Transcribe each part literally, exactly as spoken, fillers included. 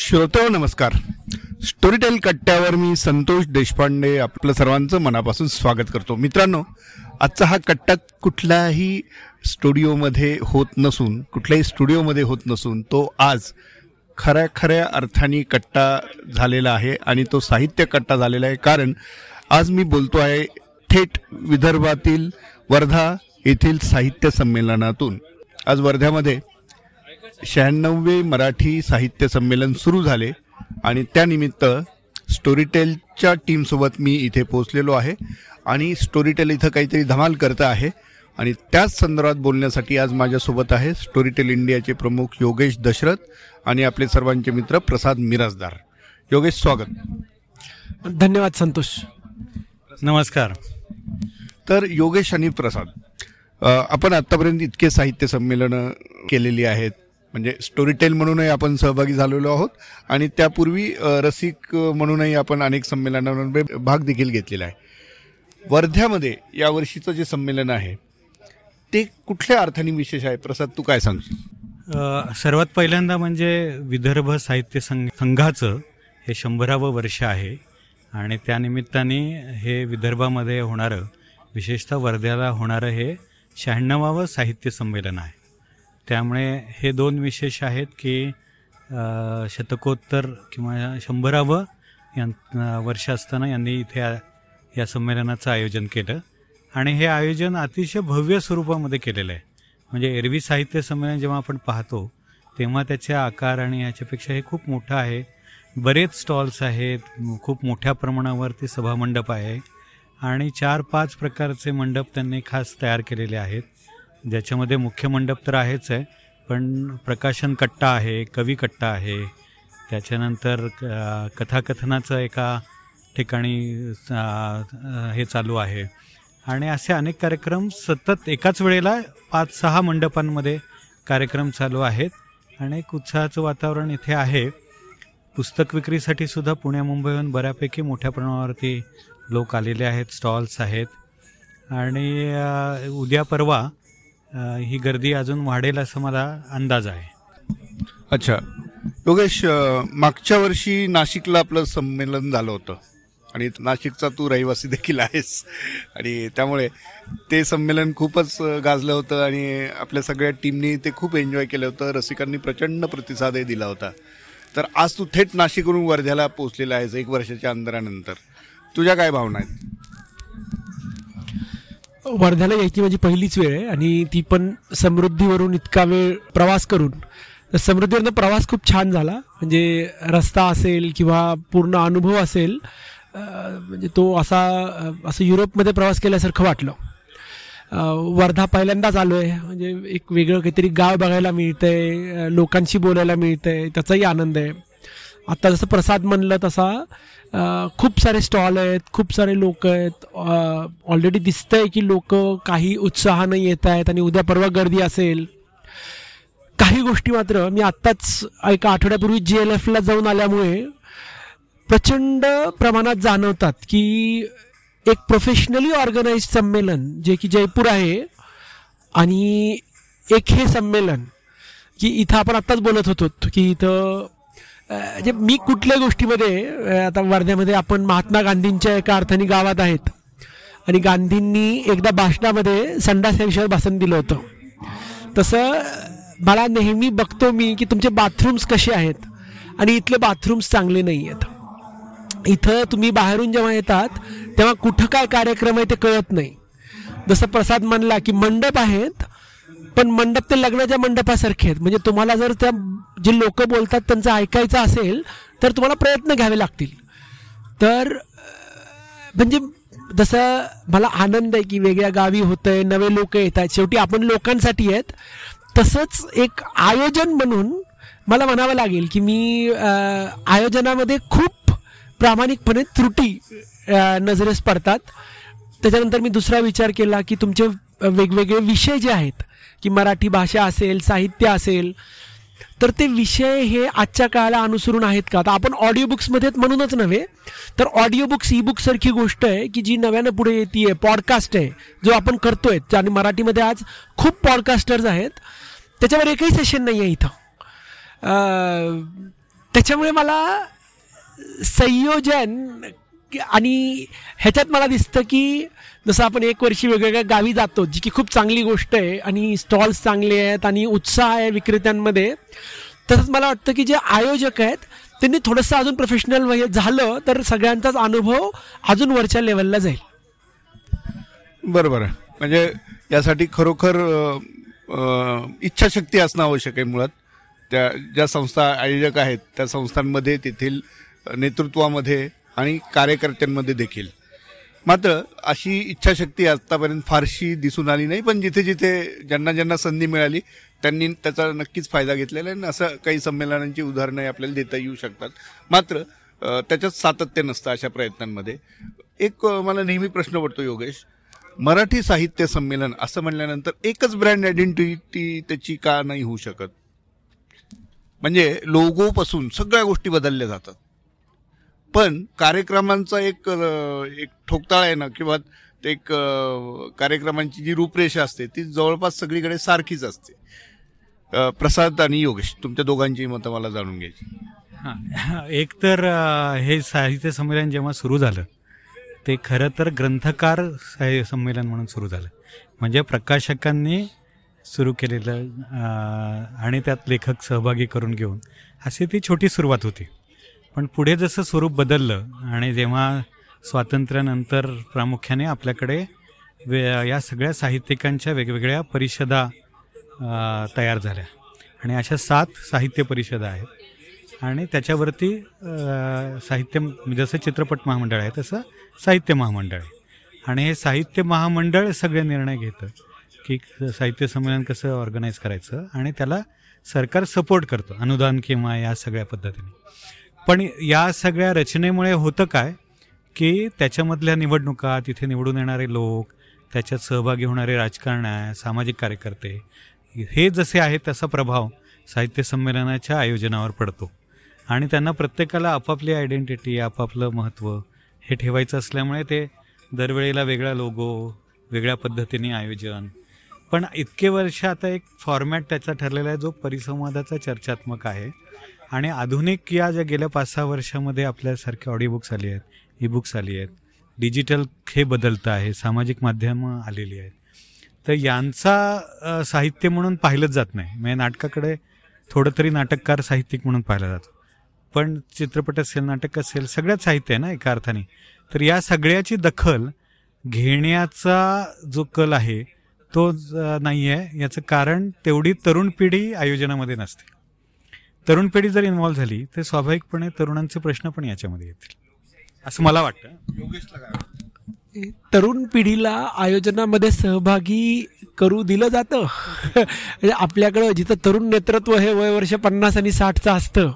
श्रोतेहो नमस्कार. स्टोरीटेल कट्ट्यावर मी संतोष देशपांडे आपलं सर्वांचं मनापासून स्वागत करतो. मित्रांनो, आजचा हा कट्टा कुठल्याही स्टुडिओमध्ये होत नसून कुठल्याही स्टुडिओमध्ये होत नसून तो आज खऱ्या खऱ्या अर्थाने कट्टा झालेला आहे आणि तो साहित्य कट्टा झालेला आहे. कारण आज मी बोलतो आहे थेट विदर्भातील वर्धा येथील साहित्य संमेलनातून. आज वर्ध्यामध्ये शहाण्णववे मराठी साहित्य संमेलन सुरू झाले आणि त्यानिमित्त स्टोरीटेलच्या टीमसोबत मी इथे पोचलेलो आहे आणि स्टोरीटेल इथं काहीतरी धमाल करतं आहे. आणि त्याच संदर्भात बोलण्यासाठी आज माझ्यासोबत आहे स्टोरीटेल इंडियाचे प्रमुख योगेश दशरथ आणि आपले सर्वांचे मित्र प्रसाद मिरासदार. योगेश, स्वागत. धन्यवाद संतोष. नमस्कार. तर योगेश आणि प्रसाद, आपण आत्तापर्यंत इतके साहित्य संमेलनं केलेली आहेत, म्हणजे स्टोरीटेल म्हणूनही आपण सहभागी झालेलो आहोत आणि त्यापूर्वी रसिक म्हणूनही आपण अनेक संमेलनांमध्ये भाग देखील घेतलेला आहे. वर्ध्यामध्ये या वर्षीचं जे संमेलन आहे ते कुठल्या अर्थाने विशेष आहे? प्रसाद, तू काय सांगशील? सर्वात पहिल्यांदा म्हणजे विदर्भ साहित्य संघाचं हे शंभरावं वर्ष आहे आणि त्यानिमित्ताने हे विदर्भामध्ये होणारं, विशेषतः वर्ध्याला होणारं हे शहाण्णवावं साहित्य संमेलन आहे. त्यामुळे हे दोन विशेष आहेत की शतकोत्तर किंवा शंभरावं यां वर्ष असताना यांनी इथे या संमेलनाचं आयोजन केलं आणि हे आयोजन अतिशय भव्य स्वरूपामध्ये केलेलं आहे. म्हणजे एरवी साहित्य संमेलन जेव्हा आपण पाहतो तेव्हा त्याचे आकार आणि याच्यापेक्षा हे खूप मोठं आहे. बरेच स्टॉल्स आहेत, खूप मोठ्या प्रमाणावरती सभामंडप आहे आणि चार पाच प्रकारचे मंडप त्यांनी खास तयार केलेले आहेत, ज्याच्यामध्ये मुख्य मंडप तर आहेच आहे, पण प्रकाशन कट्टा आहे, कवी कट्टा आहे, त्याच्यानंतर कथाकथनाचं एका ठिकाणी हे चालू आहे आणि असे अनेक कार्यक्रम सतत एकाच वेळेला पाच सहा मंडपांमध्ये कार्यक्रम चालू आहेत आणि एक उत्साहाचं वातावरण इथे आहे. पुस्तक विक्रीसाठी सुद्धा पुण्या मुंबईहून बऱ्यापैकी मोठ्या प्रमाणावरती लोक आलेले आहेत, स्टॉल्स आहेत आणि उद्या परवा ही गर्दी अजून वाढेल असं मला अंदाज आहे. अच्छा योगेश, मागच्या वर्षी नाशिकला आपलं संमेलन झालं होतं आणि नाशिकचा तू रहिवासी देखील आहेस आणि त्यामुळे ते संमेलन खूपच गाजलं होतं आणि आपल्या सगळ्या टीमनी ते खूप एन्जॉय केलं होतं, रसिकांनी प्रचंड प्रतिसादही दिला होता. तर आज तू थेट नाशिकवरून वर्ध्याला पोचलेला आहेस एक वर्षाच्या अंतरानंतर, तुझ्या काय भावना आहेत? वर्ध्याला यायची माझी पहिलीच वेळ आहे आणि ती पण समृद्धीवरून इतका वेळ प्रवास करून. समृद्धीवरून प्रवास खूप छान झाला, म्हणजे रस्ता असेल किंवा पूर्ण अनुभव असेल, म्हणजे तो असा असं युरोपमध्ये प्रवास केल्यासारखं वाटलं. वर्धा पहिल्यांदाच आलो आहे, म्हणजे एक वेगळं काहीतरी गाव बघायला मिळतंय, लोकांशी बोलायला मिळतंय, त्याचाही आनंद आहे. आत्ता जसं प्रसाद म्हणलं तसा खूप सारे स्टॉल आहेत, खूप सारे लोक आहेत, ऑलरेडी दिसतंय की लोक काही उत्साहानं येत आहेत आणि उद्या परवा गर्दी असेल. काही गोष्टी मात्र मी आत्ताच एका आठवड्यापूर्वी जी एल एफला जाऊन आल्यामुळे प्रचंड प्रमाणात जाणवतात की एक प्रोफेशनली ऑर्गनाइज संमेलन जे की जयपूर आहे आणि एक हे संमेलन की इथं आपण आत्ताच बोलत होतो की इथं म्हणजे मी कुठल्या गोष्टीमध्ये आता वर्ध्यामध्ये आपण महात्मा गांधींच्या एका अर्थाने गावात आहेत आणि गांधींनी एकदा भाषणामध्ये संडास या विषयावर भाषण दिलं होतं. तसं मला नेहमी बघतो मी की तुमचे बाथरूम्स कसे आहेत आणि इथले बाथरूम्स चांगले नाही आहेत. इथं तुम्ही बाहेरून जेव्हा येतात तेव्हा कुठं काय कार्यक्रम आहे ते कळत नाही. जसं प्रसाद म्हणला की मंडप आहेत, पण मंडप ते लग्नाच्या मंडपासारखे आहेत, म्हणजे तुम्हाला जर त्या जे लोक बोलतात त्यांचं ऐकायचं असेल तर तुम्हाला प्रयत्न घ्यावे लागतील. तर म्हणजे जसं मला आनंद आहे की वेगळ्या गावी होतंय, नवे लोक येत आहेत, शेवटी आपण लोकांसाठी आहेत, तसंच एक आयोजन म्हणून मला म्हणावं लागेल की मी आयोजनामध्ये खूप प्रामाणिकपणे त्रुटी नजरेस पडतात. त्याच्यानंतर मी दुसरा विचार केला की तुमचे वेगवेगळे विषय जे आहेत की मराठी भाषा असेल, साहित्य असेल, तर ते विषय हे आजच्या काळाला अनुसरून आहेत का? आता आपण ऑडिओ बुक्समध्ये म्हणूनच नव्हे, तर ऑडिओ बुक्स ई बुक सारखी गोष्ट आहे की जी नव्यानं पुढे येते आहे. पॉडकास्ट आहे जो आपण करतोय आणि मराठीमध्ये आज खूप पॉडकास्टर्स आहेत, त्याच्यावर एकही सेशन नाही आहे इथं. त्याच्यामुळे मला संयोजन आणि ह्याच्यात मला दिसतं की जसं आपण एक वर्षी वेगवेगळ्या गावी जातो, जी की खूप चांगली गोष्ट आहे आणि स्टॉल्स चांगले आहेत आणि उत्साह आहे विक्रेत्यांमध्ये, तसंच मला वाटतं की जे आयोजक आहेत त्यांनी थोडंसं अजून प्रोफेशनल झालं तर सगळ्यांचाच अनुभव अजून वरच्या लेवलला जाईल. बरोबर, म्हणजे यासाठी खरोखर इच्छाशक्ती असणं आवश्यक आहे. मुळात त्या ज्या संस्था आयोजक आहेत त्या संस्थांमध्ये, तेथील नेतृत्वामध्ये आणि कार्यकर्त्यांमध्ये देखील. मात्र अशी इच्छाशक्ती आत्तापर्यंत फारशी दिसून आली नाही, पण जिथे जिथे ज्यांना ज्यांना संधी मिळाली त्यांनी त्याचा नक्कीच फायदा घेतलेला आहे. असं काही संमेलनांची उदाहरणं आपल्याला देता येऊ शकतात, मात्र त्याच्यात सातत्य नसतं अशा प्रयत्नांमध्ये. एक मला नेहमी प्रश्न पडतो योगेश, मराठी साहित्य संमेलन असं म्हणल्यानंतर एकच ब्रँड आयडेंटिटी त्याची का नाही होऊ शकत? म्हणजे लोगोपासून सगळ्या गोष्टी बदलल्या जातात, पण कार्यक्रमांचा एक एक ठोकताळा आहे ना, किंवा एक कार्यक्रमांची जी रूपरेषा असते ती जवळपास सगळीकडे सारखीच असते. प्रसाद आणि योगेश, तुमच्या दोघांची मतं मला जाणून घ्यायची. हां, एक तर हे साहित्य संमेलन जेव्हा सुरू झालं ते खरं तर ग्रंथकार साहित्य संमेलन म्हणून सुरू झालं, म्हणजे प्रकाशकांनी सुरू केलेलं आणि त्यात लेखक सहभागी करून घेऊन अशी ती छोटी सुरुवात होती. पण पुढे जसं स्वरूप बदललं आणि जेव्हा स्वातंत्र्यानंतर प्रामुख्याने आपल्याकडे वे या सगळ्या साहित्यिकांच्या वेगवेगळ्या परिषदा तयार झाल्या आणि अशा सात साहित्य परिषदा आहेत आणि त्याच्यावरती साहित्य, जसं चित्रपट महामंडळ आहे तसं साहित्य महामंडळ आहे. आणि हे साहित्य महामंडळ सगळे निर्णय घेतं की साहित्य संमेलन कसं ऑर्गनाईज करायचं आणि त्याला सरकार सपोर्ट करतं, अनुदान किंवा या सगळ्या पद्धतीने. पण या सगळ्या रचनेमुळे होतं काय की त्याच्यामधल्या निवडणुका, तिथे निवडून येणारे लोक, त्याच्यात सहभागी होणारे राजकारणी, सामाजिक कार्यकर्ते, हे जसे आहेत तसा प्रभाव साहित्य संमेलनाच्या आयोजनावर पडतो आणि त्यांना प्रत्येकाला आपापली आयडेंटिटी, आपापलं महत्त्व हे ठेवायचं असल्यामुळे ते दरवेळेला वेगळा लोगो, वेगळ्या पद्धतीने आयोजन. पण इतके वर्ष आता एक फॉर्मॅट त्याचा ठरलेला आहे जो परिसंवादाचा चर्चात्मक आहे आणि आधुनिक या ज्या गेल्या पाच सहा वर्षामध्ये आपल्यासारख्या ऑडिओ बुक्स आली आहेत, ई बुक्स आली आहेत, डिजिटल हे बदलतं आहे, सामाजिक माध्यमं आलेली आहेत, तर यांचा साहित्य म्हणून पाहिलंच जात नाही. म्हणजे नाटकाकडे थोडं तरी नाटककार साहित्यिक म्हणून पाहिला जातो, पण चित्रपट असेल, नाटक असेल, सगळ्याच साहित्य आहे ना एका अर्थाने. तर या सगळ्याची दखल घेण्याचा जो कल आहे तो नाही आहे. याचं कारण तेवढी तरुण पिढी आयोजनामध्ये नसते. तरुण पिढी जर इन्व्हॉल्व्ह झाली तर स्वाभाविकपणे तरुणांचे प्रश्न पण याच्यामध्ये येतील असं मला वाटतं. तरुण पिढीला आयोजनामध्ये सहभागी करू दिलं जातं. म्हणजे आपल्याकडं जिथं तरुण नेतृत्व हे वय वर्ष पन्नास आणि साठचं असतं.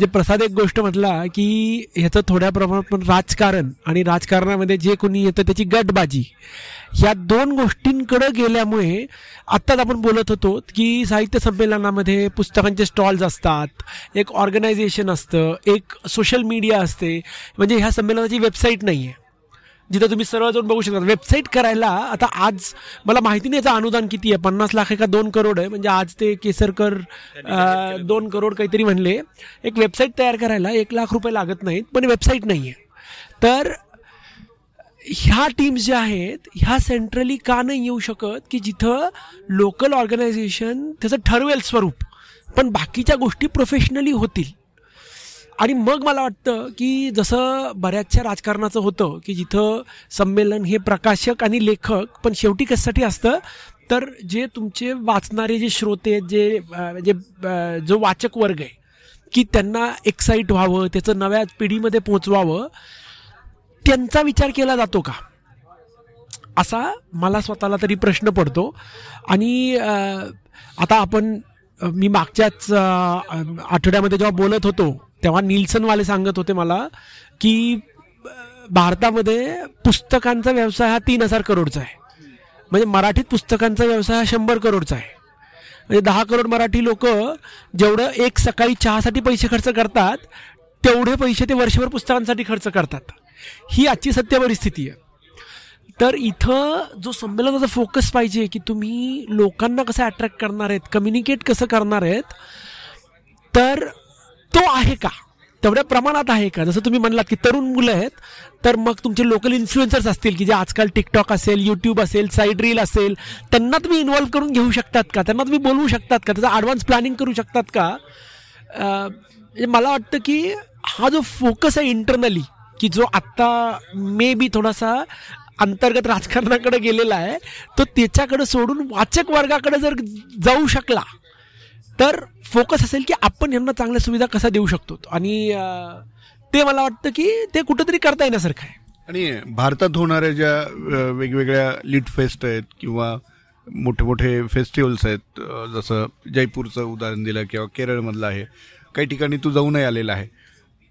जे प्रसाद एक गोष्ट म्हटला की ह्याचं थोड्या प्रमाणात पण राजकारण आणि राजकारणामध्ये जे कोणी येतं त्याची गटबाजी, ह्या दोन गोष्टींकडे गेल्यामुळे आत्ताच आपण बोलत होतो की साहित्य संमेलनामध्ये पुस्तकांचे स्टॉल्स असतात, एक ऑर्गनायझेशन असतं, एक सोशल मीडिया असते. म्हणजे ह्या संमेलनाची वेबसाईट नाही आहे जिथं तुम्ही सरळ जाऊन बघू शकता. वेबसाईट करायला आता आज मला माहिती नाही याचं अनुदान किती आहे, पन्नास लाख आहे का दोन करोड आहे. म्हणजे आज ते केसरकर दोन करोड काहीतरी म्हणले. एक वेबसाईट तयार करायला एक लाख रुपये लागत नाहीत, पण वेबसाईट नाही आहे. तर ह्या टीम्स ज्या आहेत ह्या सेंट्रली का नाही येऊ शकत की जिथं लोकल ऑर्गनायझेशन त्याचं ठरवेल स्वरूप, पण बाकीच्या गोष्टी प्रोफेशनली होतील. आणि मग मला वाटतं की जसं बऱ्याचशा राजकारणाचं होतं की जिथं संमेलन हे प्रकाशक आणि लेखक, पण शेवटी कशासाठी असतं तर जे तुमचे वाचणारे जे श्रोते, जे जे जो वाचक वर्ग आहे की त्यांना एक्साईट व्हावं, त्याचं नव्या पिढीमध्ये पोचवावं, त्यांचा विचार केला जातो का असा मला स्वतःला तरी प्रश्न पडतो. आणि आता आपण, मी मागच्याच आठवड्यामध्ये जेव्हा बोलत होतो तेव्हा निल्सनवाले सांगत होते मला की भारतामध्ये पुस्तकांचा व्यवसाय हा तीन हजार करोडचा आहे. म्हणजे मराठीत पुस्तकांचा व्यवसाय हा शंभर करोडचा आहे. म्हणजे दहा करोड मराठी लोक जेवढं एक सकाळी चहासाठी पैसे खर्च करतात तेवढे पैसे ते वर्षभर पुस्तकांसाठी खर्च करतात. ही आजची सत्य परिस्थिती आहे. तर इथं जो संमेलनाचा फोकस पाहिजे की तुम्ही लोकांना कसं अट्रॅक्ट करणार आहेत, कम्युनिकेट कसं करणार आहेत, तर तो आहे का, तेवढ्या प्रमाणात आहे का. जसं तुम्ही म्हणलात की तरुण मुलं आहेत, तर मग तुमचे लोकल इन्फ्लुएन्सर्स असतील की जे आजकाल टिकटॉक असेल, यूट्यूब असेल, साईड रील असेल, त्यांना तुम्ही इन्व्हॉल्व्ह करून घेऊ शकतात का, त्यांना तुम्ही बोलवू शकतात का, त्याचं ॲडव्हान्स प्लॅनिंग करू शकतात का. मला वाटतं की हा जो फोकस आहे इंटरनली की जो आत्ता मे बी थोडासा अंतर्गत राजकारणाकडे गेलेला आहे, तो त्याच्याकडे सोडून वाचक वर्गाकडे जर जाऊ शकला तर फोकस असेल की आपण यांना चांगल्या सुविधा कसा देऊ शकतो. आणि ते मला वाटतं की ते कुठंतरी करता येण्यासारखं आहे. आणि भारतात होणाऱ्या ज्या वेगवेगळ्या लिट फेस्ट आहेत किंवा मोठे मोठे फेस्टिवल्स आहेत, जसं जयपूरचं उदाहरण दिलं किंवा केरळमधलं आहे, काही ठिकाणी तू जाऊनही आलेला आहे,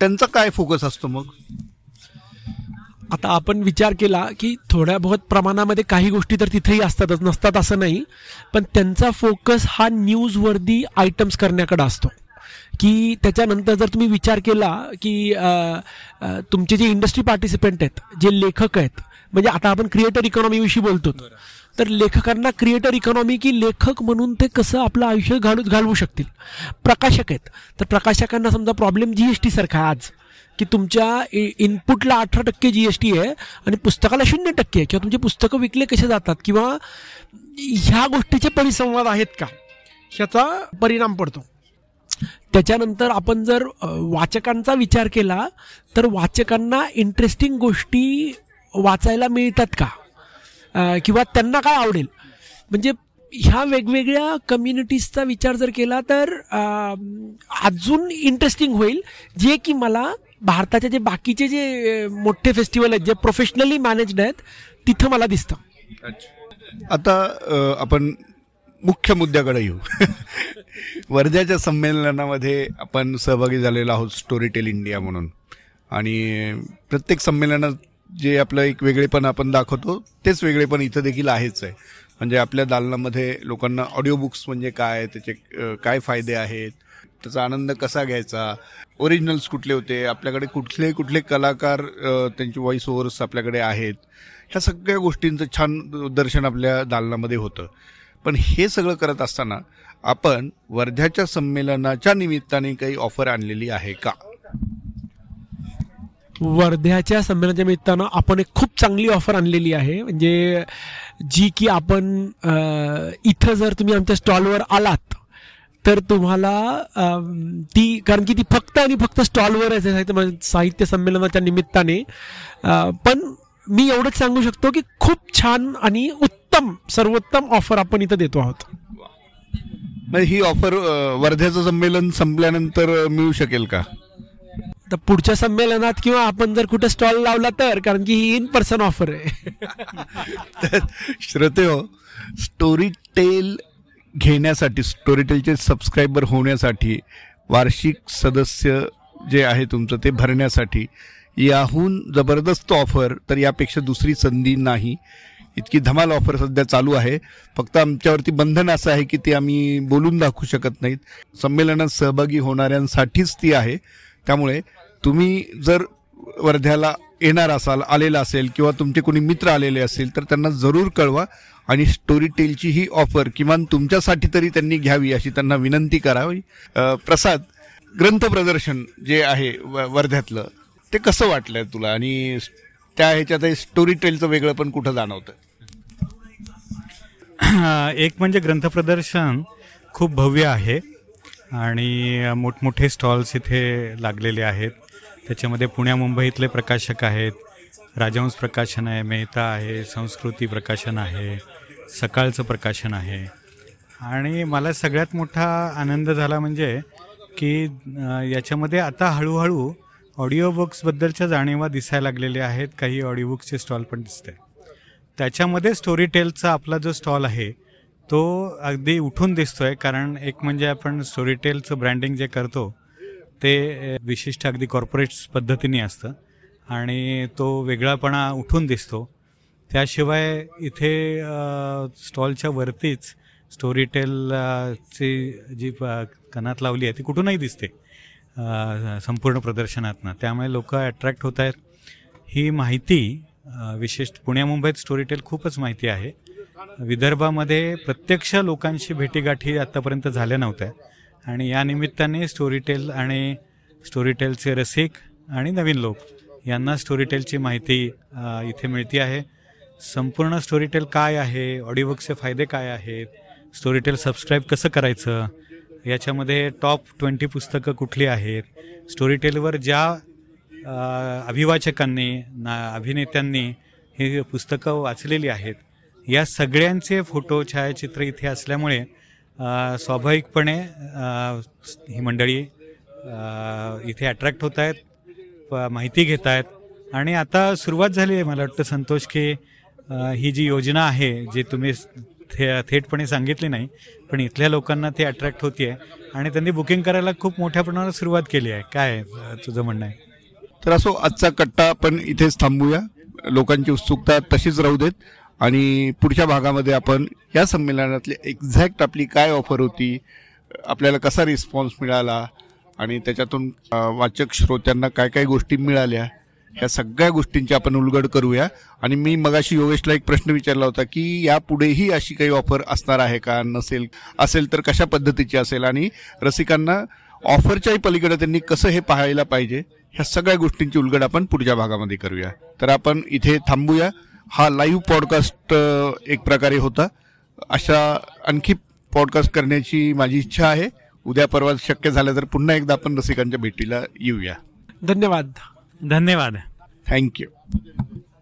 त्यांचा काय फोकस असतो. मग आता आपण विचार केला की थोड्या बहुत प्रमाणामध्ये काही गोष्टी तर तिथेही असतातच, नसतात असं नाही, पण त्यांचा फोकस हा न्यूजवर्दी आयटम्स करण्याकडे असतो. की त्याच्यानंतर जर तुम्ही विचार केला की तुमचे जे इंडस्ट्री पार्टिसिपंट आहेत, जे लेखक आहेत, म्हणजे आता आपण क्रिएटर इकॉनॉमीविषयी बोलतो, तर लेखकांना क्रिएटर इकॉनॉमी की लेखक म्हणून ते कसं आपलं आयुष्य घालू घालवू शकतील. प्रकाशक आहेत तर प्रकाशकांना समजा प्रॉब्लेम जी एस टीसारखा आहे आज, की तुमच्या इनपुटला अठरा टक्के जी एस टी आहे आणि पुस्तकाला शून्य टक्के आहे, किंवा तुमचे पुस्तकं विकले कसे जातात, किंवा ह्या गोष्टीचे परिसंवाद आहेत का, ह्याचा परिणाम पडतो. त्याच्यानंतर आपण जर वाचकांचा विचार केला तर वाचकांना इंटरेस्टिंग गोष्टी वाचायला मिळतात का, किंवा त्यांना काय आवडेल, म्हणजे ह्या वेगवेगळ्या कम्युनिटीजचा विचार जर केला तर अजून इंटरेस्टिंग होईल. जे की मला भारताचे जे बाकीचे जे मोठे फेस्टिवल आहेत जे प्रोफेशनली मॅनेज्ड आहेत तिथं मला दिसतं. आता आपण मुख्य मुद्द्याकडे येऊ. वर्ध्याच्या संमेलनामध्ये आपण सहभागी झालेलो आहोत स्टोरी टेल इंडिया म्हणून, आणि प्रत्येक संमेलनात जे आपलं एक वेगळेपण आपण दाखवतो तेच वेगळेपण इथं देखील आहेच आहे. म्हणजे आपल्या दालनामध्ये लोकांना ऑडिओ बुक्स म्हणजे काय, त्याचे काय फायदे आहेत, त्याचा आनंद कसा घ्यायचा, ओरिजिनल्स कुठले होते आपल्याकडे, कुठले कुठले कलाकार त्यांची व्हॉइस ओव्हर्स आपल्याकडे आहेत, ह्या सगळ्या गोष्टींचं छान दर्शन आपल्या दालनामध्ये होतं. पण हे सगळं करत असताना आपण वर्ध्याच्या संमेलनाच्या निमित्ताने काही ऑफर आणलेली आहे का. वर्ध्याच्या संमेलनाच्या निमित्तानं आपण एक खूप चांगली ऑफर आणलेली आहे, म्हणजे जी की आपण इथं जर तुम्ही आमच्या स्टॉलवर आलात तर तुम्हाला ती, कारण की ती फक्त आणि फक्त स्टॉलवर आहे साहित्य साहित्य संमेलनाच्या निमित्ताने, पण मी एवढंच सांगू शकतो की खूप छान आणि उत्तम सर्वोत्तम ऑफर आपण इथं देतो आहोत. मग ही ऑफर वर्ध्याचं संमेलन संपल्यानंतर मिळू शकेल का. तर पुढच्या संमेलनात किंवा आपण जर कुठं स्टॉल लावला तर, कारण की ही इन पर्सन ऑफर आहे. श्रोते हो, स्टोरी टेल घेण्यासाठी, स्टोरी टेलचे सबस्क्रायबर होण्यासाठी, वार्षिक सदस्य जे आहे तुमचं ते भरण्यासाठी याहून जबरदस्त ऑफर तर यापेक्षा दुसरी संधी नाही. इतकी धमाल ऑफर सध्या चालू आहे. फक्त आमच्यावरती बंधन असं आहे की ते आम्ही बोलून दाखवू शकत नाहीत, संमेलनात सहभागी होणाऱ्यांसाठीच ती आहे. त्यामुळे तुम्ही जर वर्ध्याला येणार असाल, आलेला असेल किंवा तुमचे कोणी मित्र आलेले असतील तर त्यांना जरूर कळवा आणि स्टोरीटेलची ही ऑफर किमान तुमच्यासाठी तरी त्यांनी घ्यावी अशी त्यांना विनंती करावी. प्रसाद, ग्रंथ प्रदर्शन जे आहे वर्ध्यातलं ते कसं वाटलं तुला, आणि त्या ह्याच्यातही स्टोरीटेलचं वेगळं पण कुठं जाणवतं. एक म्हणजे ग्रंथ प्रदर्शन खूप भव्य आहे आणि मोठमोठे स्टॉल्स इथे लागलेले आहेत. त्याच्यामध्ये पुण्या मुंबईतले प्रकाशक आहेत, राजहंस प्रकाशन आहे, मेहता आहे, संस्कृती प्रकाशन आहे, सकाळचं प्रकाशन आहे. आणि मला सगळ्यात मोठा आनंद झाला म्हणजे की याच्यामध्ये आता हळूहळू ऑडिओ बुक्सबद्दलच्या जाणीवा दिसायला लागलेल्या आहेत. काही ऑडिओ बुक्सचे स्टॉल पण दिसत आहे. त्याच्यामध्ये स्टोरीटेलचा आपला जो स्टॉल आहे तो अगदी उठून दिसतोय, कारण एक म्हणजे आपण स्टोरीटेलचं ब्रँडिंग जे करतो ते विशिष्ट अगदी कॉर्पोरेट पद्धतीने असतं आणि तो वेगळापणा उठून दिसतो. त्याशिवाय इथे स्टॉलच्या वरतीच स्टोरीटेलची जी कनात लावली आहे ती कुठूनही दिसते संपूर्ण प्रदर्शनातनं, त्यामुळे लोक अट्रॅक्ट होत आहेत. ही माहिती विशेष पुण्या मुंबईत स्टोरीटेल खूपच माहिती आहे. विदर्भामध्ये प्रत्यक्ष लोकांशी भेटीगाठी आत्तापर्यंत झाल्या नव्हत्या आणि या निमित्ताने स्टोरीटेल आणि स्टोरीटेलचे रसिक आणि नवीन लोक यांना स्टोरीटेलची माहिती इथे मिळते आहे. संपूर्ण स्टोरीटेल काय आहे, ऑडिओबुकचे फायदे काय आहेत, स्टोरीटेल सबस्क्राईब कसं करायचं, याच्यामध्ये टॉप ट्वेंटी पुस्तकं कुठली आहेत, स्टोरीटेलवर ज्या अभिवाचकांनी ना अभिनेत्यांनी हे पुस्तकं वाचलेली आहेत, या सगळ्यांचे फोटो छायाचित्र इथे असल्यामुळे स्वाभाविकपणे ही मंडळी इथे अट्रॅक्ट होत आहेत, माहिती घेत आहेत. आणि आता सुरुवात झाली आहे मला वाटतं संतोष, की ही जी योजना आहे जी तुम्ही थे थेटपणे सांगितली नाही, पण इथल्या लोकांना ते अट्रॅक्ट होते आहे आणि त्यांनी बुकिंग करायला खूप मोठ्या प्रमाणावर सुरुवात केली आहे. काय तुझं म्हणणं आहे? तर असो, आजचा कट्टा आपण इथेच थांबूया. लोकांची उत्सुकता तशीच राहू देत आणि पुढच्या भागामध्ये आपण या संमेलनातली एक्झॅक्ट आपली काय ऑफर होती, आपल्याला कसा रिस्पॉन्स मिळाला आणि त्याच्यातून वाचक श्रोत्यांना काय काय गोष्टी मिळाल्या, या सगळ्या गोष्टींची आपण उलगड करूया. आणि मी मगाशी योगेशला एक प्रश्न विचारला होता की यापुढेही अशी काही ऑफर असणार आहे का, नसेल असेल तर कशा पद्धतीची असेल, आणि रसिकांना ऑफरच्याही पलीकडे त्यांनी कसं हे पाहायला पाहिजे, ह्या सगळ्या गोष्टींची उलगड आपण पुढच्या भागामध्ये करूया. तर आपण इथे थांबूया. हा लाईव्ह पॉडकास्ट एक प्रकारे होता. अशा आणखी पॉडकास्ट करण्याची माझी इच्छा आहे. उद्या परवा शक्य झालं तर पुन्हा एकदा आपण रसिकांच्या भेटीला येऊया. धन्यवाद. धन्यवाद. थँक्यू.